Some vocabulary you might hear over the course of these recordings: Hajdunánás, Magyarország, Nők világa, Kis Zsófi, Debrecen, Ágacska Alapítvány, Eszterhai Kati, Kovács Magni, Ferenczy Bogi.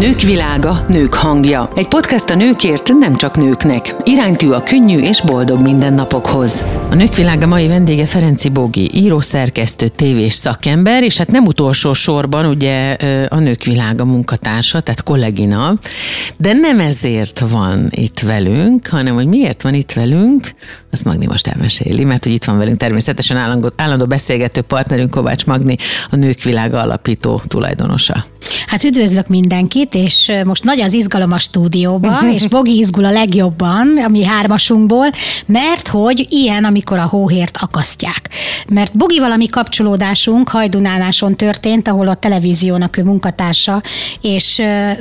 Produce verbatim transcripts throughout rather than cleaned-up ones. Nők világa, nők hangja. Egy podcast a nőkért, nem csak nőknek. Iránytű a könnyű és boldog mindennapokhoz. A Nők világa mai vendége Ferenczy Bogi, író, szerkesztő, tévés szakember, és hát nem utolsó sorban ugye a Nők világa munkatársa, tehát kollégina. De nem ezért van itt velünk, hanem hogy miért van itt velünk, azt Magni most elmeséli, mert hogy itt van velünk természetesen állandó, állandó beszélgető partnerünk Kovács Magni, a Nők világa alapító tulajdonosa. Hát üdvözlök mindenkit, és most nagy az izgalom a stúdióban, és Bogi izgul a legjobban, a mi hármasunkból, mert hogy ilyen, amikor a hóhért akasztják. Mert Bogi valami kapcsolódásunk Hajdunánáson történt, ahol a televíziónak ő munkatársa, és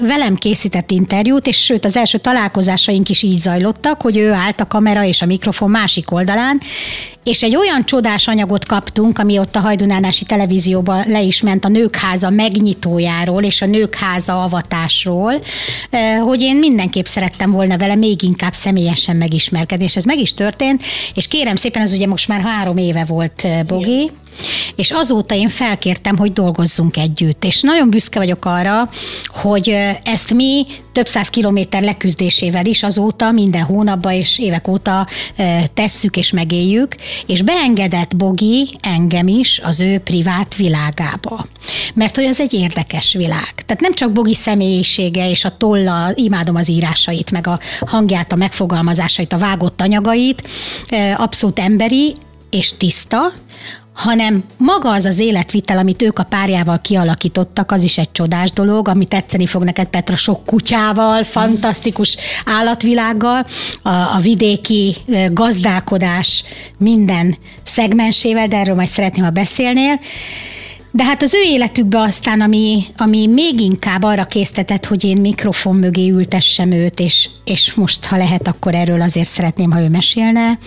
velem készített interjút, és sőt az első találkozásaink is így zajlottak, hogy ő állt a kamera és a mikrofon másik oldalán, és egy olyan csodás anyagot kaptunk, ami ott a hajdunánási televízióban le is ment a Nőkháza megnyitójáról és a Nőkháza avatásról, hogy én mindenképp szerettem volna vele még inkább személyesen megismerkedni, és ez meg is történt, és kérem szépen, ez ugye most már három éve volt, Bogi. Jó. És azóta én felkértem, hogy dolgozzunk együtt. És nagyon büszke vagyok arra, hogy ezt mi több száz kilométer leküzdésével is azóta minden hónapban és évek óta tesszük és megéljük, és beengedett Bogi engem is az ő privát világába. Mert hogy ez egy érdekes világ. Tehát nem csak Bogi személyisége és a tolla, imádom az írásait, meg a hangját, a megfogalmazásait, a vágott anyagait, abszolút emberi és tiszta, hanem maga az az életvitel, amit ők a párjával kialakítottak, az is egy csodás dolog, amit tetszeni fog neked, Petra, sok kutyával, fantasztikus állatvilággal, a, a vidéki gazdálkodás minden szegmensével, de erről majd szeretném, ha beszélnél. De hát az ő életükben aztán, ami, ami még inkább arra késztetett, hogy én mikrofon mögé ültessem őt, és, és most, ha lehet, akkor erről azért szeretném, ha ő mesélne,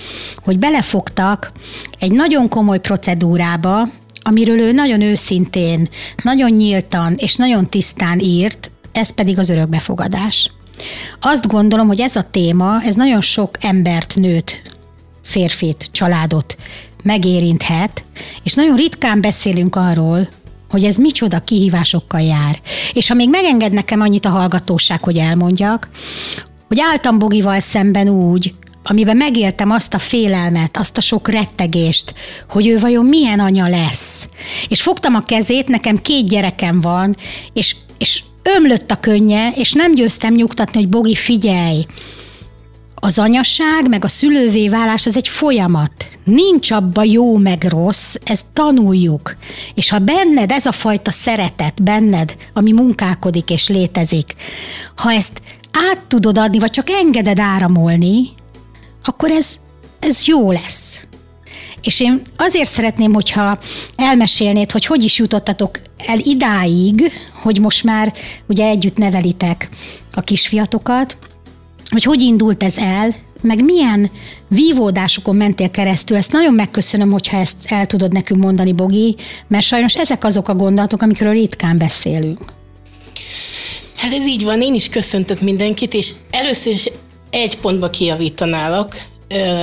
hogy belefogtak egy nagyon komoly procedúrába, amiről ő nagyon őszintén, nagyon nyíltan és nagyon tisztán írt, ez pedig az örökbefogadás. Azt gondolom, hogy ez a téma, ez nagyon sok embert, nőt, férfit, családot megérinthet, és nagyon ritkán beszélünk arról, hogy ez micsoda kihívásokkal jár. És ha még megenged nekem annyit a hallgatóság, hogy elmondjak, hogy álltam Bogival szemben úgy, amiben megéltem azt a félelmet, azt a sok rettegést, hogy ő vajon milyen anya lesz. És fogtam a kezét, nekem két gyerekem van, és, és ömlött a könnye, és nem győztem nyugtatni, hogy Bogi, figyelj, az anyaság, meg a szülővé válás, az egy folyamat. Nincs abba jó meg rossz, ezt tanuljuk. És ha benned ez a fajta szeretet, benned, ami munkálkodik és létezik, ha ezt át tudod adni, vagy csak engeded áramolni, akkor ez, ez jó lesz. És én azért szeretném, hogyha elmesélnéd, hogy hogy is jutottatok el idáig, hogy most már ugye együtt nevelitek a kisfiatokat, hogy hogy indult ez el, meg milyen vívódásokon mentél keresztül. Ezt nagyon megköszönöm, hogyha ezt el tudod nekünk mondani, Bogi, mert sajnos ezek azok a gondolatok, amikről ritkán beszélünk. Hát ez így van, én is köszöntök mindenkit, és először is egy pontba kijavítanálak.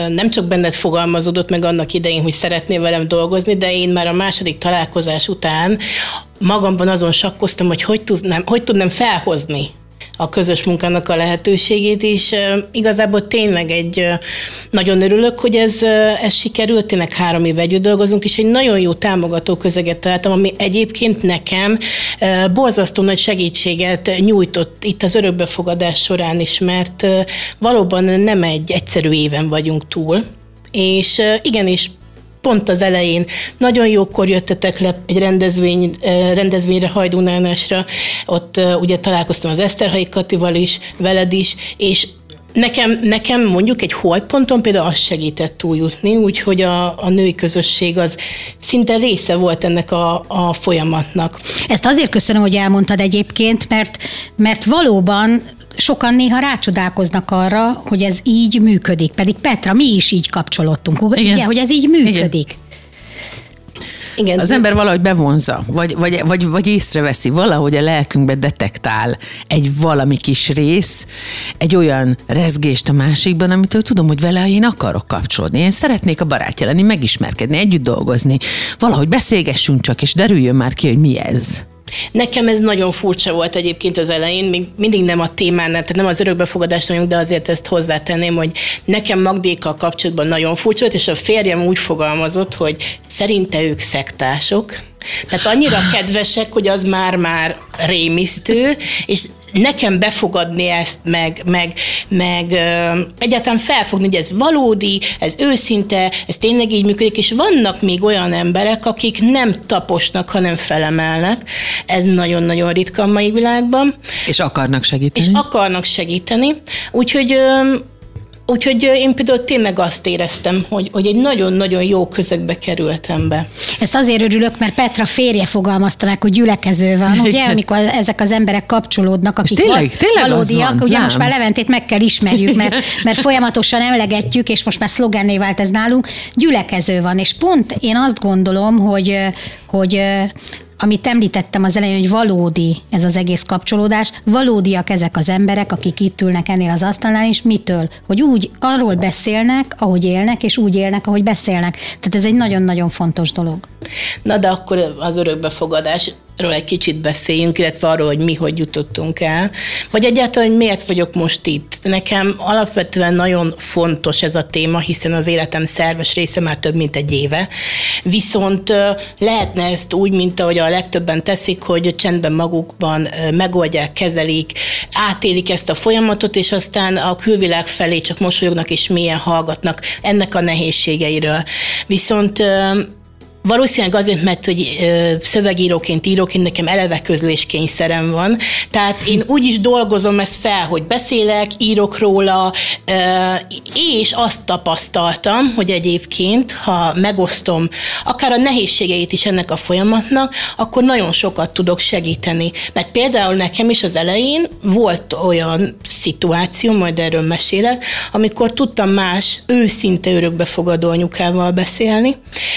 Nem csak benned fogalmazódott meg annak idején, hogy szeretnél velem dolgozni, de én már a második találkozás után magamban azon sakkoztam, hogy hogy tudnám, hogy tudnám felhozni a közös munkának a lehetőségét, és igazából tényleg egy nagyon örülök, hogy ez, ez sikerült, tényleg három éve együtt dolgozunk, és egy nagyon jó támogató közeget találtam, ami egyébként nekem borzasztó nagy segítséget nyújtott itt az örökbefogadás során is, mert valóban nem egy egyszerű éven vagyunk túl, és igenis pont az elején nagyon jókor jöttetek le egy rendezvény, rendezvényre, Hajdunánásra, ott ugye találkoztam az Eszterhai Katival is, veled is, és Nekem, nekem mondjuk egy holdponton például az segített túljutni, úgyhogy a, a női közösség az szinte része volt ennek a, a folyamatnak. Ezt azért köszönöm, hogy elmondtad egyébként, mert, mert valóban sokan néha rácsodálkoznak arra, hogy ez így működik. Pedig Petra, mi is így kapcsolódtunk, ugye, hogy ez így működik. Igen. Igen, az ember valahogy bevonza, vagy, vagy, vagy, vagy észreveszi, valahogy a lelkünkbe detektál egy valami kis rész, egy olyan rezgést a másikban, amitől tudom, hogy vele én akarok kapcsolódni. Én szeretnék a barátja lenni, megismerkedni, együtt dolgozni. Valahogy beszélgessünk csak, és derüljön már ki, hogy mi ez. Nekem ez nagyon furcsa volt egyébként az elején, még mindig nem a témánál, tehát nem az örökbefogadást mondjuk, de azért ezt hozzátenném, hogy nekem Magdékkal kapcsolatban nagyon furcsa volt, és a férjem úgy fogalmazott, hogy szerinte ők szektások, tehát annyira kedvesek, hogy az már-már rémisztő, és nekem befogadni ezt, meg, meg, meg ö, egyáltalán felfogni, hogy ez valódi, ez őszinte, ez tényleg így működik, és vannak még olyan emberek, akik nem taposnak, hanem felemelnek. Ez nagyon-nagyon ritka a mai világban. És akarnak segíteni. És akarnak segíteni. Úgyhogy... Ö, Úgyhogy én például tényleg azt éreztem, hogy, hogy egy nagyon-nagyon jó közegbe kerültem be. Ezt azért örülök, mert Petra férje fogalmazta meg, hogy gyülekező van, ugye, amikor ezek az emberek kapcsolódnak, akik tényleg, tényleg valódiak. Ugye nem. Most már Leventét meg kell ismerjük, mert, mert folyamatosan emlegetjük, és most már szlogenné vált ez nálunk, gyülekező van. És pont én azt gondolom, hogy... hogy amit említettem az elején, hogy valódi ez az egész kapcsolódás, valódiak ezek az emberek, akik itt ülnek ennél az asztalnál, és mitől? Hogy úgy arról beszélnek, ahogy élnek, és úgy élnek, ahogy beszélnek. Tehát ez egy nagyon-nagyon fontos dolog. Na de akkor az örökbefogadás. Erről egy kicsit beszéljünk, illetve arról, hogy mi hogy jutottunk el, vagy egyáltalán, hogy miért vagyok most itt. Nekem alapvetően nagyon fontos ez a téma, hiszen az életem szerves része már több mint egy éve, viszont lehetne ezt úgy, mint ahogy a legtöbben teszik, hogy csendben magukban megoldják, kezelik, átélik ezt a folyamatot, és aztán a külvilág felé csak mosolyognak és mélyen hallgatnak ennek a nehézségeiről. Viszont valószínűleg azért, mert hogy ö, szövegíróként, íróként nekem eleve közléskényszerem van, tehát én úgy is dolgozom ezt fel, hogy beszélek, írok róla, ö, és azt tapasztaltam, hogy egyébként, ha megosztom akár a nehézségeit is ennek a folyamatnak, akkor nagyon sokat tudok segíteni. Mert például nekem is az elején volt olyan szituáció, majd erről mesélek, amikor tudtam más őszinte örökbefogadó anyukával beszélni,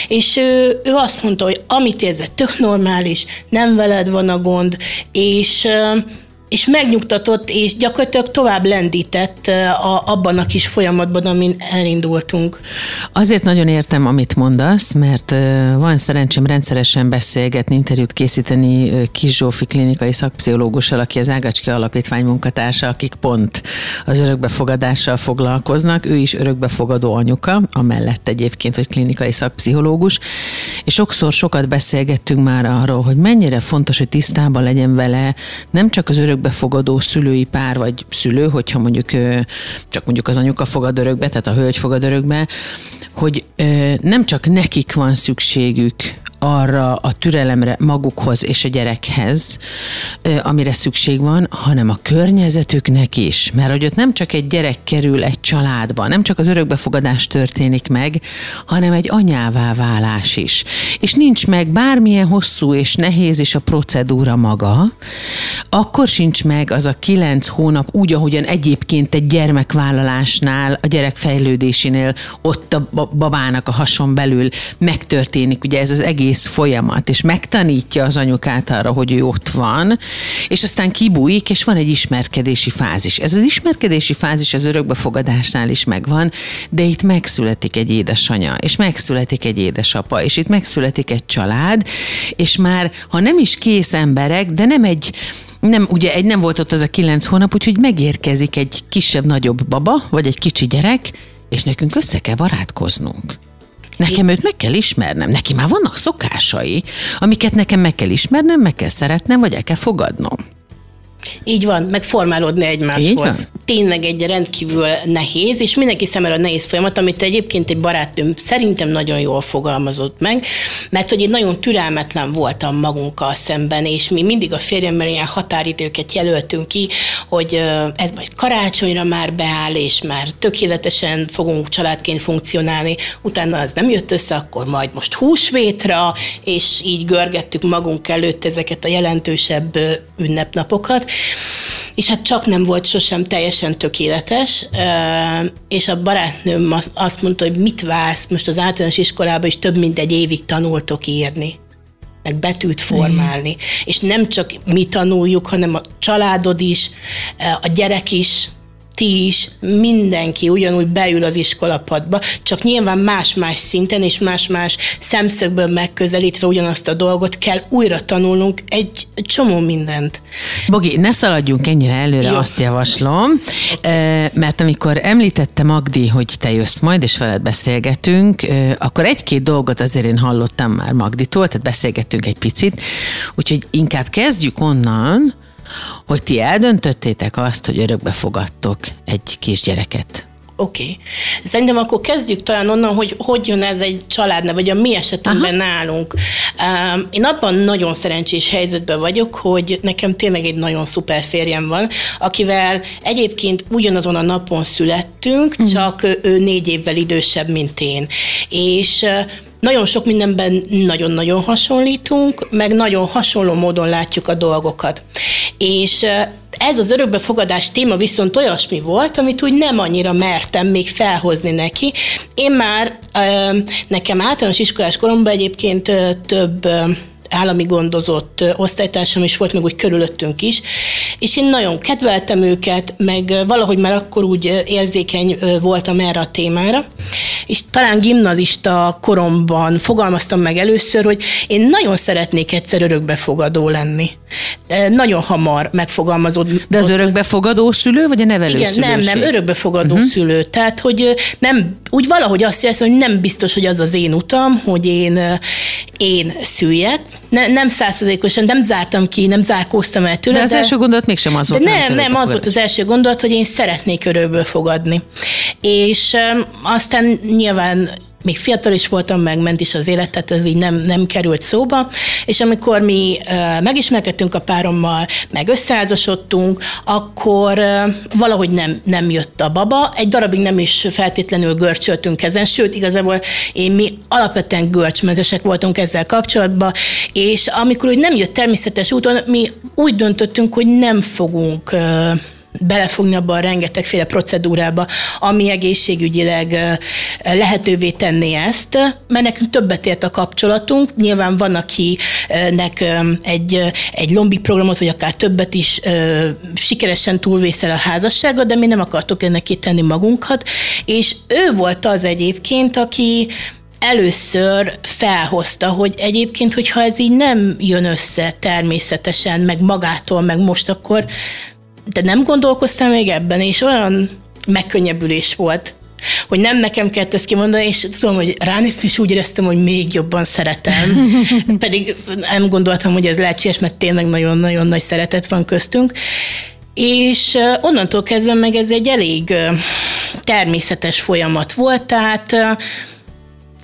és ő Ő azt mondta, hogy amit érzed, tök normális, nem veled van a gond, és, és megnyugtatott, és gyakorlatilag tovább lendített a, abban a kis folyamatban, amin elindultunk. Azért nagyon értem, amit mondasz, mert van szerencsém rendszeresen beszélgetni, interjút készíteni Kis Zsófi klinikai szakpszichológussal, aki az Ágacska Alapítvány munkatársa, akik pont az örökbefogadással foglalkoznak. Ő is örökbefogadó anyuka, amellett egyébként, hogy klinikai szakpszichológus, és sokszor sokat beszélgettünk már arról, hogy mennyire fontos, hogy tisztában legyen vele nem csak az örökbefogadó szülői pár, vagy szülő, hogyha mondjuk csak mondjuk az anyuka fogad örökbe, tehát a hölgy fogad örökbe, hogy nem csak nekik van szükségük arra a türelemre magukhoz és a gyerekhez, amire szükség van, hanem a környezetüknek is. Mert hogy ott nem csak egy gyerek kerül egy családba, nem csak az örökbefogadás történik meg, hanem egy anyává válás is. És nincs meg bármilyen hosszú és nehéz is a procedúra maga, akkor sincs meg az a kilenc hónap úgy, ahogyan egyébként egy gyermekvállalásnál, a gyerek fejlődésénél ott a babának a hason belül megtörténik, ugye ez az egész folyamat, és megtanítja az anyukát arra, hogy ő ott van, és aztán kibújik, és van egy ismerkedési fázis. Ez az ismerkedési fázis az örökbefogadásnál is megvan, de itt megszületik egy édesanya, és megszületik egy édesapa, és itt megszületik egy család, és már, ha nem is kész emberek, de nem egy Nem, ugye egy nem volt ott az a kilenc hónap, úgyhogy megérkezik egy kisebb-nagyobb baba, vagy egy kicsi gyerek, és nekünk össze kell barátkoznunk. Nekem őt meg kell ismernem, neki már vannak szokásai, amiket nekem meg kell ismernem, meg kell szeretnem, vagy el kell fogadnom. Így van, meg formálódni egymáshoz. Tényleg egy rendkívül nehéz, és mindenki számára nehéz folyamat, amit egyébként egy barátnőm szerintem nagyon jól fogalmazott meg, mert hogy én nagyon türelmetlen voltam magunkkal szemben, és mi mindig a férjemmel ilyen határidőket jelöltünk ki, hogy ez majd karácsonyra már beáll, és már tökéletesen fogunk családként funkcionálni, utána az nem jött össze, akkor majd most húsvétra, és így görgettük magunk előtt ezeket a jelentősebb ünnepnapokat, és hát csak nem volt sosem teljesen tökéletes, és a barátnőm azt mondta, hogy mit vársz, most az általános iskolában is több mint egy évig tanultok írni, meg betűt formálni, mm. és nem csak mi tanuljuk, hanem a családod is, a gyerek is, ti is, mindenki ugyanúgy beül az iskolapadba, csak nyilván más-más szinten és más-más szemszögből megközelítve ugyanazt a dolgot kell újra tanulnunk egy csomó mindent. Bogi, ne szaladjunk ennyire előre, jó. Azt javaslom, mert amikor említette Magdi, hogy te jössz majd, és veled beszélgetünk, akkor egy-két dolgot azért én hallottam már Magditól, tehát beszélgettünk egy picit, úgyhogy inkább kezdjük onnan, hogy ti eldöntöttétek azt, hogy örökbe fogadtok egy kisgyereket. Oké. Okay. Szerintem akkor kezdjük talán onnan, hogy hogy jön ez egy családnál, vagy a mi esetünkben aha. nálunk. Um, én abban nagyon szerencsés helyzetben vagyok, hogy nekem tényleg egy nagyon szuper férjem van, akivel egyébként ugyanazon a napon születtünk, mm. csak ő négy évvel idősebb, mint én. És nagyon sok mindenben nagyon-nagyon hasonlítunk, meg nagyon hasonló módon látjuk a dolgokat. És ez az örökbefogadás téma viszont olyasmi volt, amit úgy nem annyira mertem még felhozni neki. Én már, nekem általános iskolás koromban egyébként több állami gondozott osztálytársam is volt, meg úgy körülöttünk is, és én nagyon kedveltem őket, meg valahogy már akkor úgy érzékeny voltam erre a témára, és talán gimnazista koromban fogalmaztam meg először, hogy én nagyon szeretnék egyszer örökbefogadó lenni. De nagyon hamar megfogalmazódott. De az örökbefogadó szülő, vagy a nevelőszülőség? Igen, nem, nem, örökbefogadó uh-huh. szülő. Tehát, hogy nem, úgy valahogy azt jelenti, hogy nem biztos, hogy az az én utam, hogy én, én szüljek. Ne, nem százalékosan, nem zártam ki, nem zárkóztam el tőle. De az de, első gondolat mégsem az volt. Nem, nem, az volt az első gondolat, hogy én szeretnék örökbefogadni. És um, aztán nyilván még fiatal is voltam, meg ment is az élet, tehát ez így nem, nem került szóba, és amikor mi uh, megismerkedtünk a párommal, meg összeházasodtunk, akkor uh, valahogy nem, nem jött a baba, egy darabig nem is feltétlenül görcsöltünk ezen, sőt, igazából én mi alapvetően görcsmentesek voltunk ezzel kapcsolatban, és amikor úgy nem jött természetes úton, mi úgy döntöttünk, hogy nem fogunk uh, belefogni abba a rengetegféle procedúrába, ami egészségügyileg lehetővé tenné ezt, mert nekünk többet ért a kapcsolatunk. Nyilván van, akinek egy, egy lombik programot, vagy akár többet is sikeresen túlvészel a házasságot, de mi nem akartuk ennek kitenni magunkat, és ő volt az egyébként, aki először felhozta, hogy egyébként, hogyha ez így nem jön össze természetesen, meg magától, meg most, akkor de nem gondolkoztam még ebben, és olyan megkönnyebbülés volt, hogy nem nekem kellett ezt kimondani, és tudom, hogy ránéztem, és úgy éreztem, hogy még jobban szeretem. Pedig nem gondoltam, hogy ez lehetséges, mert tényleg nagyon-nagyon nagy szeretet van köztünk. És onnantól kezdve meg ez egy elég természetes folyamat volt, tehát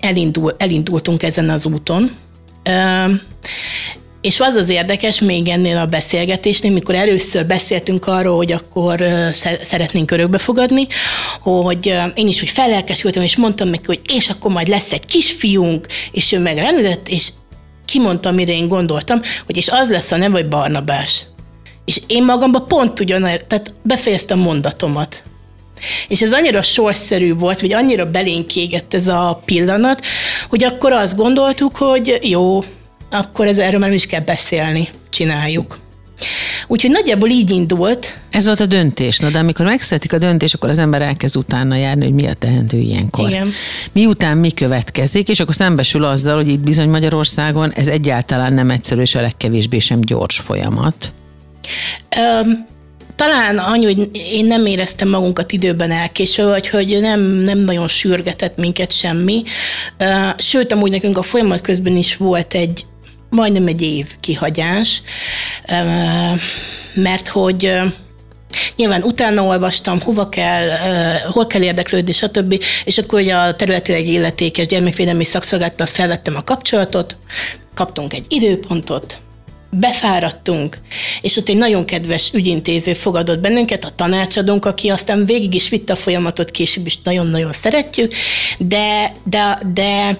elindul, elindultunk ezen az úton. És az az érdekes még ennél a beszélgetésnél, mikor először beszéltünk arról, hogy akkor szeretnénk örökbefogadni, hogy én is úgy fellelkesültem, és mondtam neki, hogy és akkor majd lesz egy kisfiunk, és ő megrendezett, és kimondtam, mire én gondoltam, hogy és az lesz a neve, hogy Barnabás. És én magamban pont ugyanaz, tehát befejeztem mondatomat. És ez annyira sorszerű volt, vagy annyira belénk égett ez a pillanat, hogy akkor azt gondoltuk, hogy jó, akkor ez, erről már nem is kell beszélni, csináljuk. Úgyhogy nagyjából így indult. Ez volt a döntés, na de amikor megszületik a döntés, akkor az ember elkezd utána járni, hogy mi a teendő ilyenkor. Igen. Miután mi következik, és akkor szembesül azzal, hogy itt bizony Magyarországon ez egyáltalán nem egyszerű, és a legkevésbé sem gyors folyamat. Um, Talán annyi, hogy én nem éreztem magunkat időben elkésve, vagy hogy nem, nem nagyon sürgetett minket semmi. Sőt, amúgy nekünk a folyamat közben is volt egy, majdnem egy év kihagyás, mert hogy nyilván utána olvastam, hova kell, hol kell érdeklődni, stb. És akkor ugye a területileg illetékes gyermekvédelmi szakszolgálattal felvettem a kapcsolatot, kaptunk egy időpontot, befáradtunk, és ott egy nagyon kedves ügyintéző fogadott bennünket, a tanácsadónk, aki aztán végig is vitte a folyamatot, később is nagyon-nagyon szeretjük, de, de, de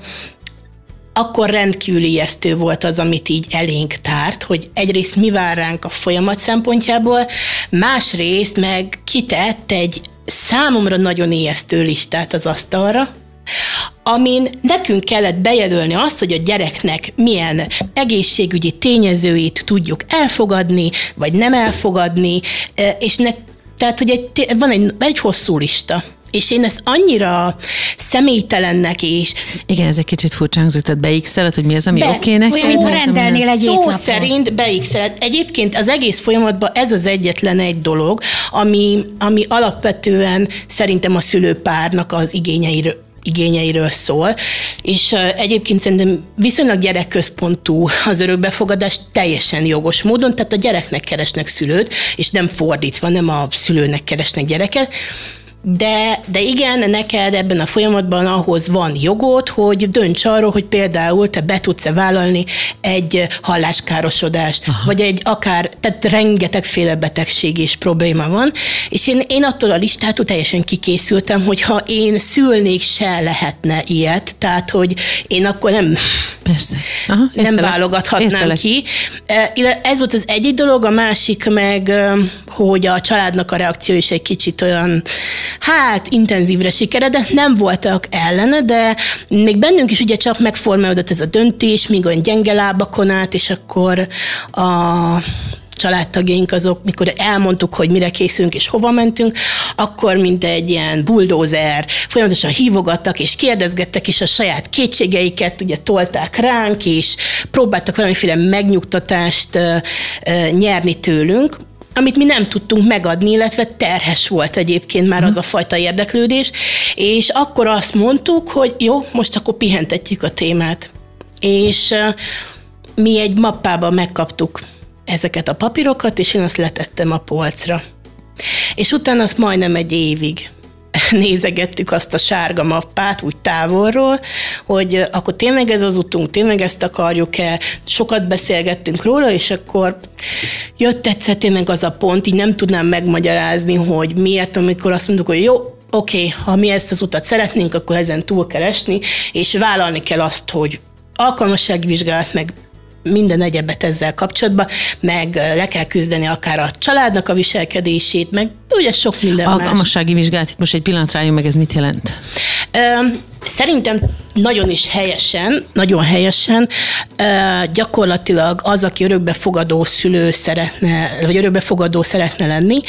akkor rendkívül ijesztő volt az, amit így elénk tárt, hogy egyrészt mi vár ránk a folyamat szempontjából, másrészt meg kitett egy számomra nagyon ijesztő listát az asztalra, amin nekünk kellett bejelölni azt, hogy a gyereknek milyen egészségügyi tényezőit tudjuk elfogadni, vagy nem elfogadni, és ne, Tehát, hogy egy, van egy, egy hosszú lista. És én ezt annyira személytelennek is. Igen, ez egy kicsit furcsa hangzott, tehát beixeled, hogy mi az, ami Be, oké neked. Olyan, mint rendelnél egy étnapon. Szó szerint beixeled. Egyébként az egész folyamatban ez az egyetlen egy dolog, ami, ami alapvetően szerintem a szülőpárnak az igényeiről, igényeiről szól, és uh, egyébként szerintem viszonylag gyerekközpontú az örökbefogadás teljesen jogos módon, tehát a gyereknek keresnek szülőt, és nem fordítva, nem a szülőnek keresnek gyereket. De, de igen, neked ebben a folyamatban ahhoz van jogod, hogy dönts arról, hogy például te be tudsz-e vállalni egy halláskárosodást, aha, vagy egy akár, tehát rengetegféle betegség és probléma van, és én, én attól a listától teljesen kikészültem, hogy ha én szülnék, se lehetne ilyet, tehát hogy én akkor nem, persze, aha, nem válogathatnám értelek ki. Ez volt az egyik dolog, a másik meg, hogy a családnak a reakció is egy kicsit olyan, hát intenzívre sikeredett, nem voltak ellene, de még bennünk is ugye csak megformálódott ez a döntés, még olyan gyenge lábakon át, és akkor a családtagjaink azok, mikor elmondtuk, hogy mire készülünk és hova mentünk, akkor mint egy ilyen buldózer folyamatosan hívogattak és kérdezgettek, és a saját kétségeiket ugye tolták ránk, és próbáltak valamiféle megnyugtatást nyerni tőlünk, amit mi nem tudtunk megadni, illetve terhes volt egyébként már az a fajta érdeklődés, és akkor azt mondtuk, hogy jó, most akkor pihentetjük a témát. És mi egy mappába megkaptuk ezeket a papírokat, és én azt letettem a polcra. És utána azt majdnem egy évig nézegettük azt a sárga mappát úgy távolról, hogy akkor tényleg ez az utunk, tényleg ezt akarjuk-e, sokat beszélgettünk róla, és akkor jött egyszer tényleg az a pont, így nem tudnám megmagyarázni, hogy miért, amikor azt mondtuk, hogy jó, oké, ha mi ezt az utat szeretnénk, akkor ezen túl kell esni, és vállalni kell azt, hogy alkalmasságvizsgálat, meg minden egyebet ezzel kapcsolatban, meg le kell küzdeni akár a családnak a viselkedését, meg ugye sok minden a, más. Alkalmassági vizsgálat, itt most egy pillanat rájön meg, ez mit jelent? Szerintem nagyon is helyesen, nagyon helyesen, gyakorlatilag az, aki örökbefogadó szülő szeretne, vagy örökbefogadó szeretne lenni,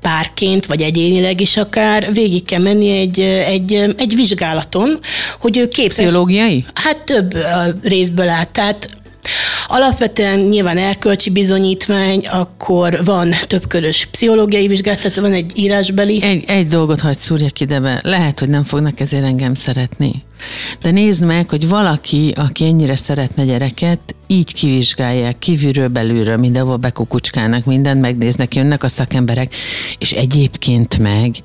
párként, vagy egyénileg is akár, végig kell menni egy, egy, egy vizsgálaton, hogy ő képes... Pszichológiai? Hát több részből áll, tehát alapvetően nyilván erkölcsi bizonyítvány, akkor van többkörös pszichológiai vizsgálat, tehát van egy írásbeli... Egy, egy dolgot hadd szúrjak ide be, lehet, hogy nem fognak ezért engem szeretni. De nézd meg, hogy valaki, aki ennyire szeretne gyereket, így kivizsgálják, kívülről, belülről, mindenhol bekukucskának mindent, megnéznek, jönnek a szakemberek, és egyébként meg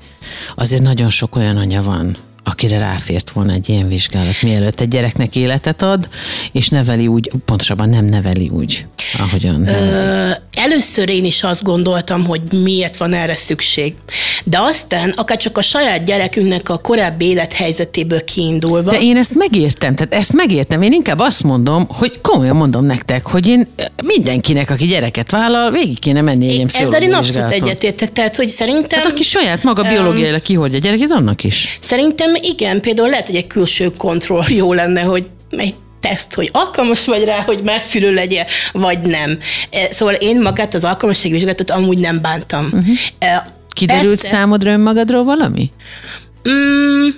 azért nagyon sok olyan anya van, akire ráfért volna egy ilyen vizsgálat, mielőtt egy gyereknek életet ad, és neveli úgy, pontosabban nem neveli úgy, ahogyan neveli. Először én is azt gondoltam, hogy miért van erre szükség. De aztán, akár csak a saját gyerekünknek a korábbi élethelyzetéből kiindulva... De én ezt megértem, tehát ezt megértem. Én inkább azt mondom, hogy komolyan mondom nektek, hogy én mindenkinek, aki gyereket vállal, végig kéne menni egy ilyen pszichológiai vizsgálaton. Ezzel én abszolút egyetértek, tehát hogy szerintem... Hát aki saját maga biológiailag um, kihordja a gyereket, annak is. Szerintem igen, például lehet, hogy egy külső kontroll jó lenne, hogy egy teszt, hogy alkalmas vagy rá, hogy már szülő legyél, vagy nem. Szóval én magát az alkalmasságvizsgálatot amúgy nem bántam. Uh-huh. Kiderült Persze. számodra önmagadról valami? Mm,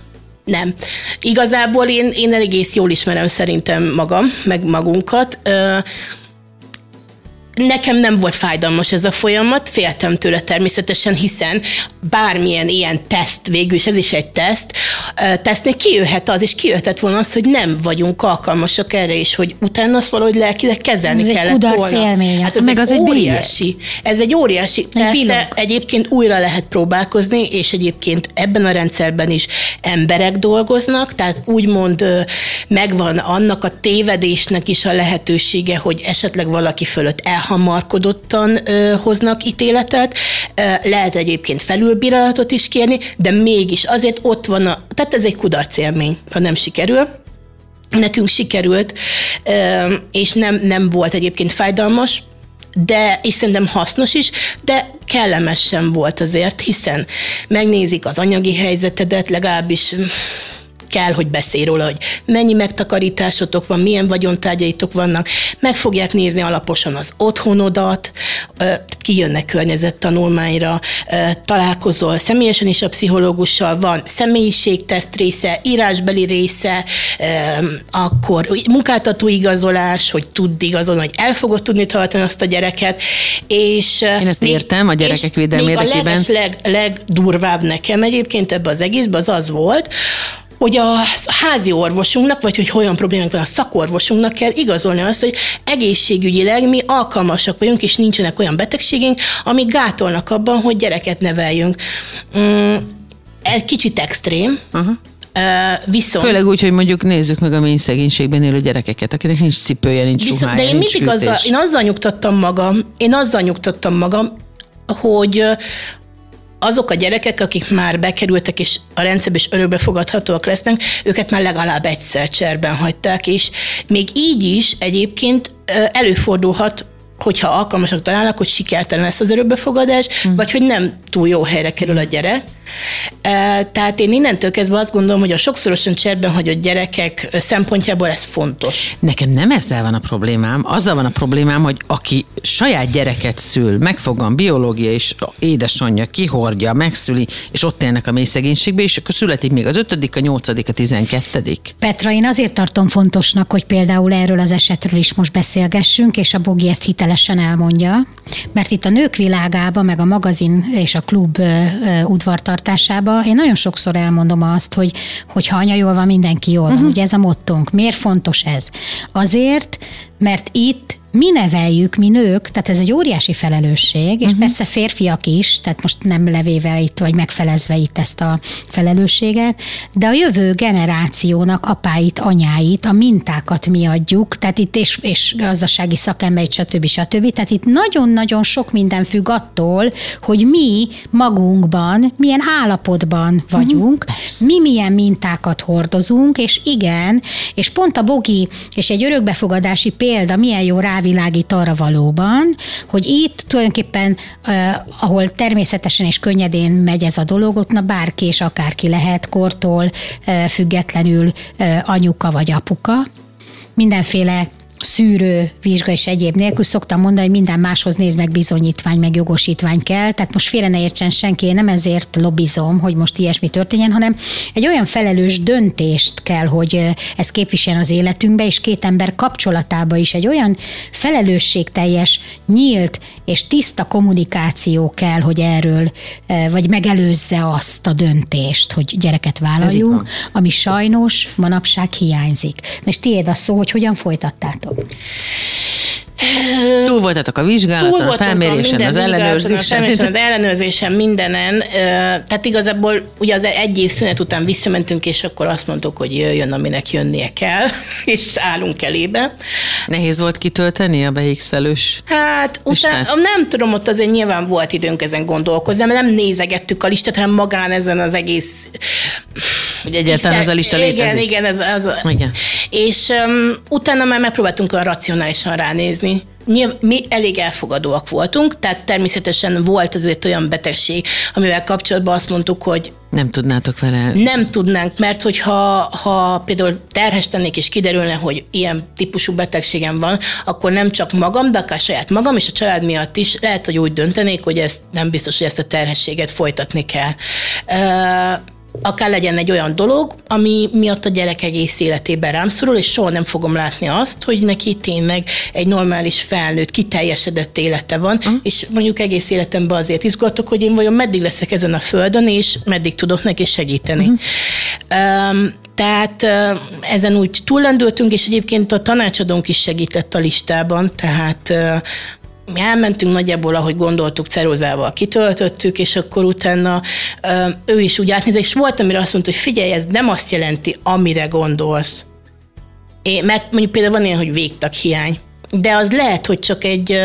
nem. Igazából én, én egész jól ismerem szerintem magam, meg magunkat. Nekem nem volt fájdalmas ez a folyamat, féltem tőle természetesen, hiszen bármilyen ilyen teszt végül, és ez is egy teszt, tesztnek kijöhet az, és kijöhetett volna az, hogy nem vagyunk alkalmasak erre, és hogy utána azt valahogy lelkileg kezelni ez kellett volna. Ez egy kudarc élmény. Hát ez meg egy az óriási. Egy ez egy óriási. Persze egyébként újra lehet próbálkozni, és egyébként ebben a rendszerben is emberek dolgoznak, tehát úgymond megvan annak a tévedésnek is a lehetősége, hogy esetleg valaki fölött el hamarkodottan ö, hoznak ítéletet, ö, lehet egyébként felülbírálatot is kérni, de mégis azért ott van a, tehát ez egy kudarc élmény, ha nem sikerül. Nekünk sikerült, ö, és nem, nem volt egyébként fájdalmas, de, és szerintem hasznos is, de kellemes sem volt azért, hiszen megnézik az anyagi helyzetedet, legalábbis kell, hogy beszélj róla, hogy mennyi megtakarításotok van, milyen vagyontárgyaitok vannak, meg fogják nézni alaposan az otthonodat, kijönnek környezettanulmányra, találkozol személyesen is a pszichológussal, van személyiségteszt része, írásbeli része, akkor munkáltatóigazolás, hogy tudd igazolni, hogy el fogod tudni tartani azt a gyereket. És én ezt még, értem, a gyerekek védelme érdekében. És a leg, legdurvább nekem egyébként ebbe az egészben az az volt, hogy a házi orvosunknak, vagy hogy olyan problémánk van, a szakorvosunknak kell igazolni azt, hogy egészségügyileg mi alkalmasak vagyunk, és nincsenek olyan betegségünk, amik gátolnak abban, hogy gyereket neveljünk. Mm, egy kicsit extrém. Aha. Uh, viszont, főleg úgy, hogy mondjuk nézzük meg a mély szegénységben élő gyerekeket, akinek nincs cipője, nincs viszont, ruhája, de én nincs mindig azzal, én azzal nyugtattam magam, én azzal nyugtattam magam, hogy azok a gyerekek, akik már bekerültek, és a rendszerbe is örökbefogadhatóak lesznek, őket már legalább egyszer cserben hagyták, és még így is egyébként előfordulhat, hogyha alkalmasak találnak, hogy sikertelen lesz az örökbefogadás, hmm. vagy hogy nem túl jó helyre kerül a gyerek. Tehát én innentől kezdve azt gondolom, hogy a sokszorosan cserben hagyott gyerekek szempontjából ez fontos. Nekem nem ezzel van a problémám. Azzal van a problémám, hogy aki saját gyereket szül, megfogam, biológia és édesanyja kihordja, megszüli, és ott élnek a mély szegénységbe, és akkor születik még az ötödik, a nyolcadik, a tizenkettedik. Petra, én azért tartom fontosnak, hogy például erről az esetről is most beszélgessünk, és a Bogi ezt hitelesen elmondja, mert itt a Nők világában, meg a magazin és a klub udvartartásában én nagyon sokszor elmondom azt, hogy, hogy ha anya jól van, mindenki jól van. Uh-huh. Ugye ez a mottónk. Miért fontos ez? Azért, mert itt mi neveljük, mi nők, tehát ez egy óriási felelősség, és uh-huh. persze férfiak is, tehát most nem levéve itt, vagy megfelezve itt ezt a felelősséget, de a jövő generációnak apáit, anyáit, a mintákat mi adjuk, tehát itt és, és gazdasági szakembereit, stb. stb. Tehát itt nagyon-nagyon sok minden függ attól, hogy mi magunkban, milyen állapotban vagyunk, uh-huh. mi milyen mintákat hordozunk, és igen, és pont a Bogi, és egy örökbefogadási példa milyen jó rá világít arra valóban, hogy itt tulajdonképpen, eh, ahol természetesen és könnyedén megy ez a dolog, ott na bárki és akárki lehet, kortól eh, függetlenül eh, anyuka vagy apuka, mindenféle szűrő, vizsga és egyéb nélkül szoktam mondani, hogy minden máshoz néz meg bizonyítvány, meg jogosítvány kell, tehát most félre ne értsen senki, én nem ezért lobbizom, hogy most ilyesmi történjen, hanem egy olyan felelős döntést kell, hogy ez képviseljen az életünkbe, és két ember kapcsolatába is egy olyan felelősségteljes, nyílt és tiszta kommunikáció kell, hogy erről, vagy megelőzze azt a döntést, hogy gyereket vállaljunk, ami sajnos manapság hiányzik. Na és tiéd a szó, hogy hogyan folytattátok? Túl voltatok a vizsgálaton, a felmérésen, az ellenőrzésen. Az ellenőrzésen, mindenen. Tehát igazából ugye az egy év szünet után visszamentünk, és akkor azt mondtuk, hogy jöjjön, aminek jönnie kell, és állunk elébe. Nehéz volt kitölteni a beigszelős? Hát utána, nem tudom, ott azért nyilván volt időnk ezen gondolkozni, mert nem nézegettük a listát, hanem magán ezen az egész... Hogy egyáltalán ez a lista létezik. Igen, igen. Ez, az, igen. És um, utána már megpróbáltunk olyan racionálisan ránézni. Mi elég elfogadóak voltunk, tehát természetesen volt azért olyan betegség, amivel kapcsolatban azt mondtuk, hogy nem tudnátok vele. Nem tudnánk, mert hogyha ha például terhes lennék és kiderülne, hogy ilyen típusú betegségem van, akkor nem csak magam, de akár saját magam és a család miatt is lehet, hogy úgy döntenék, hogy ezt nem biztos, hogy ezt a terhességet folytatni kell. Uh, Akár legyen egy olyan dolog, ami miatt a gyerek egész életében rám szorul, és soha nem fogom látni azt, hogy neki tényleg egy normális felnőtt, kiteljesedett élete van, uh-huh. és mondjuk egész életemben azért izgatok, hogy én vajon meddig leszek ezen a földön, és meddig tudok neki segíteni. Uh-huh. Um, Tehát ezen úgy túllendültünk, és egyébként a tanácsadónk is segített a listában, tehát... Mi elmentünk nagyjából, ahogy gondoltuk, ceruzával kitöltöttük, és akkor utána ö, ő is úgy átnézett, és volt, amire azt mondta, hogy figyelj, ez nem azt jelenti, amire gondolsz. É, mert mondjuk például van ilyen, hogy végtaghiány. De az lehet, hogy csak egy,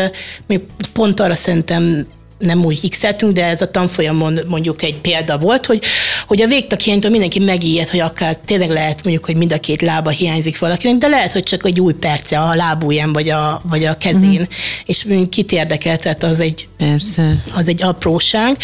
pont arra szerintem nem úgy x-eltünk, de ez a tanfolyamon mondjuk egy példa volt, hogy, hogy a végtag hiánytól mindenki megijed, hogy akár tényleg lehet mondjuk, hogy mind a két lába hiányzik valakinek, de lehet, hogy csak egy új perce a lábujján vagy a, vagy a kezén, uh-huh. és kit érdekel, tehát az egy, az egy apróság.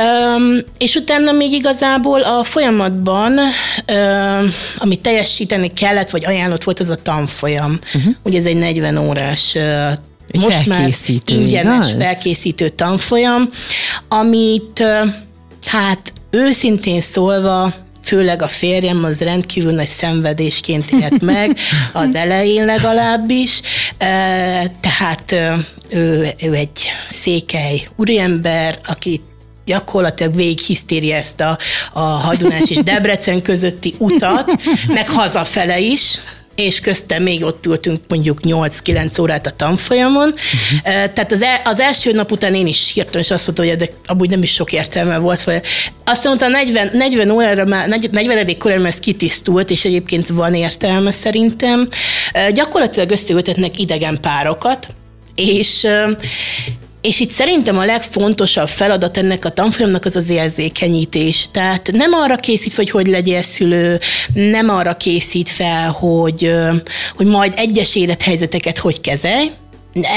Um, és utána még igazából a folyamatban, um, amit teljesíteni kellett, vagy ajánlott volt, az a tanfolyam. Uh-huh. Ugye ez egy negyven órás uh, Egy most már ingyenes igaz? felkészítő tanfolyam, amit hát őszintén szólva, főleg a férjem az rendkívül nagy szenvedésként élt meg, az elején legalábbis, tehát ő, ő egy székely úriember, akit gyakorlatilag végig hisztériázta a, a Hadunás és Debrecen közötti utat, meg hazafele is, és köztem még ott ültünk mondjuk nyolc-kilenc órát a tanfolyamon. Uh-huh. Tehát az, el, az első nap után én is sírtam, és azt mondtam, hogy de amúgy nem is sok értelme volt. Vagy. Aztán mondta, negyven órára már, negyvenedik korára ez kitisztult, és egyébként van értelme szerintem. Gyakorlatilag összeültetnek idegen párokat, és... És itt szerintem a legfontosabb feladat ennek a tanfolyamnak az az érzékenyítés. Tehát nem arra készít, hogy hogy legyél szülő, nem arra készít fel, hogy, hogy majd egyes élethelyzeteket hogy kezelj,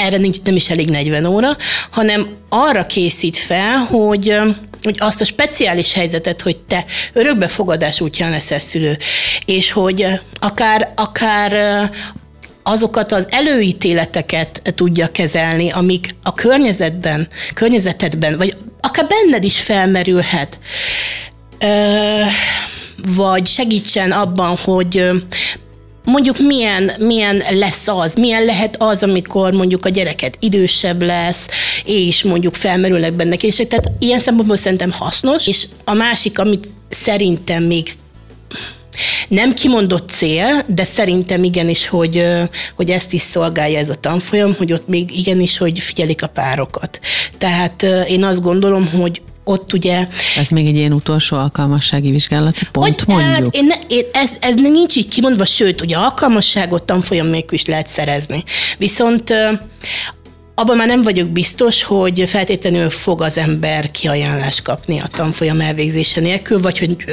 erre nincs, nem is elég negyven óra, hanem arra készít fel, hogy, hogy azt a speciális helyzetet, hogy te örökbefogadás útján leszel szülő, és hogy akár, akár azokat az előítéleteket tudja kezelni, amik a környezetben, környezetedben, vagy akár benned is felmerülhet. Ö, vagy segítsen abban, hogy mondjuk milyen, milyen lesz az, milyen lehet az, amikor mondjuk a gyereked idősebb lesz, és mondjuk felmerülnek benne kérdések. Tehát ilyen szempontból szerintem hasznos, és a másik, amit szerintem még nem kimondott cél, de szerintem igenis, hogy, hogy ezt is szolgálja ez a tanfolyam, hogy ott még igenis, hogy figyelik a párokat. Tehát én azt gondolom, hogy ott ugye... Ez még egy ilyen utolsó alkalmassági vizsgálati pont, hogy, mondjuk? Hát, én ne, én ez, ez nincs így kimondva, sőt, ugye alkalmasságot tanfolyam nélkül is lehet szerezni. Viszont abban már nem vagyok biztos, hogy feltétlenül fog az ember kiajánlást kapni a tanfolyam elvégzése nélkül, vagy hogy, ö,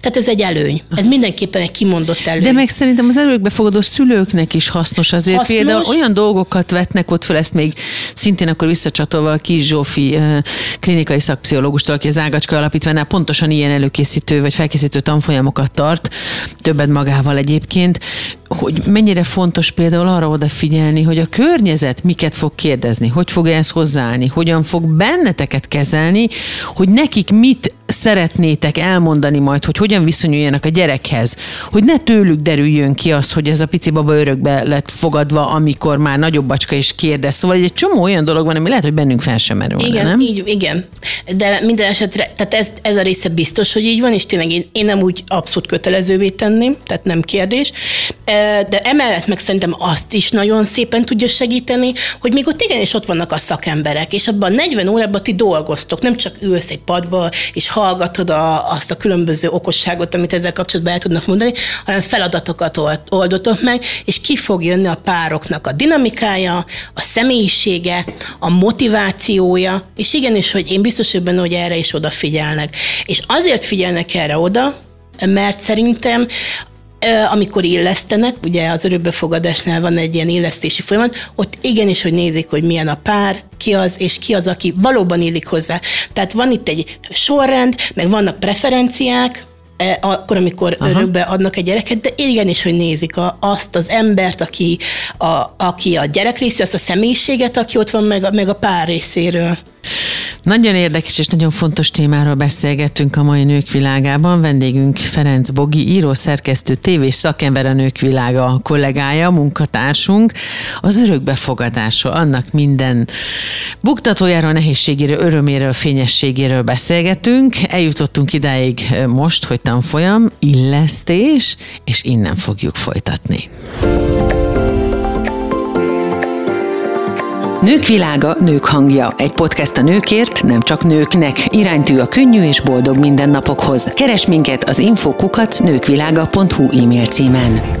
tehát ez egy előny. Ez mindenképpen egy kimondott előny. De meg szerintem az örökbefogadó szülőknek is hasznos azért. Hasznos. Például olyan dolgokat vetnek ott föl, ezt még szintén akkor visszacsatolva a Kis Zsófi klinikai szakpszichológustól, aki az Ágacska alapítványnál pontosan ilyen előkészítő vagy felkészítő tanfolyamokat tart, többet magával egyébként, hogy mennyire fontos például arra odafigyelni, hogy a környezet miket fog kérdezni, hogy fog ehhez hozzáállni, hogyan fog benneteket kezelni, hogy nekik mit szeretnétek elmondani majd, hogy hogyan viszonyuljanak a gyerekhez, hogy ne tőlük derüljön ki az, hogy ez a pici baba örökbe lett fogadva, amikor már nagyobbacska is kérdez. Szóval egy csomó olyan dolog van, ami lehet, hogy bennünk fel sem merülne, igen, nem? Így, igen, de minden esetre, tehát ez, ez a része biztos, hogy így van, és tényleg én, én nem úgy abszolút kötelezővé tenném, tehát nem kérdés, de emellett meg szerintem azt is nagyon szépen tudja segíteni, hogy még ott igenis ott vannak a szakemberek, és abban negyven órában ti dolgoztok, nem csak ülsz egy padba, és hallgatod a, azt a különböző okosságot, amit ezzel kapcsolatban el tudnak mondani, hanem feladatokat oldotok meg, és ki fog jönni a pároknak a dinamikája, a személyisége, a motivációja, és igenis, hogy én biztos benne, hogy erre is odafigyelnek. És azért figyelnek erre oda, mert szerintem amikor illesztenek, ugye az örökbefogadásnál van egy ilyen illesztési folyamat, ott igenis, hogy nézik, hogy milyen a pár, ki az, és ki az, aki valóban illik hozzá. Tehát van itt egy sorrend, meg vannak preferenciák, akkor, amikor Aha. örökbe adnak egy gyereket, de igenis, hogy nézik a, azt az embert, aki a, aki a gyerek része, azt a személyiséget, aki ott van, meg, meg a pár részéről. Nagyon érdekes és nagyon fontos témáról beszélgettünk a mai Nők világában. Vendégünk Ferenczy Bogi, író, szerkesztő, tévés szakember, a Nők világa kollégája, munkatársunk. Az örökbefogadásról, annak minden buktatójáról, nehézségéről, öröméről, fényességéről beszélgetünk. Eljutottunk idáig most, hogy tanfolyam, illesztés, és innen fogjuk folytatni. Nők világa, nők hangja. Egy podcast a nőkért, nem csak nőknek. Iránytű a könnyű és boldog mindennapokhoz. Keresd minket az info kukac nőkvilága pont hu e-mail címen.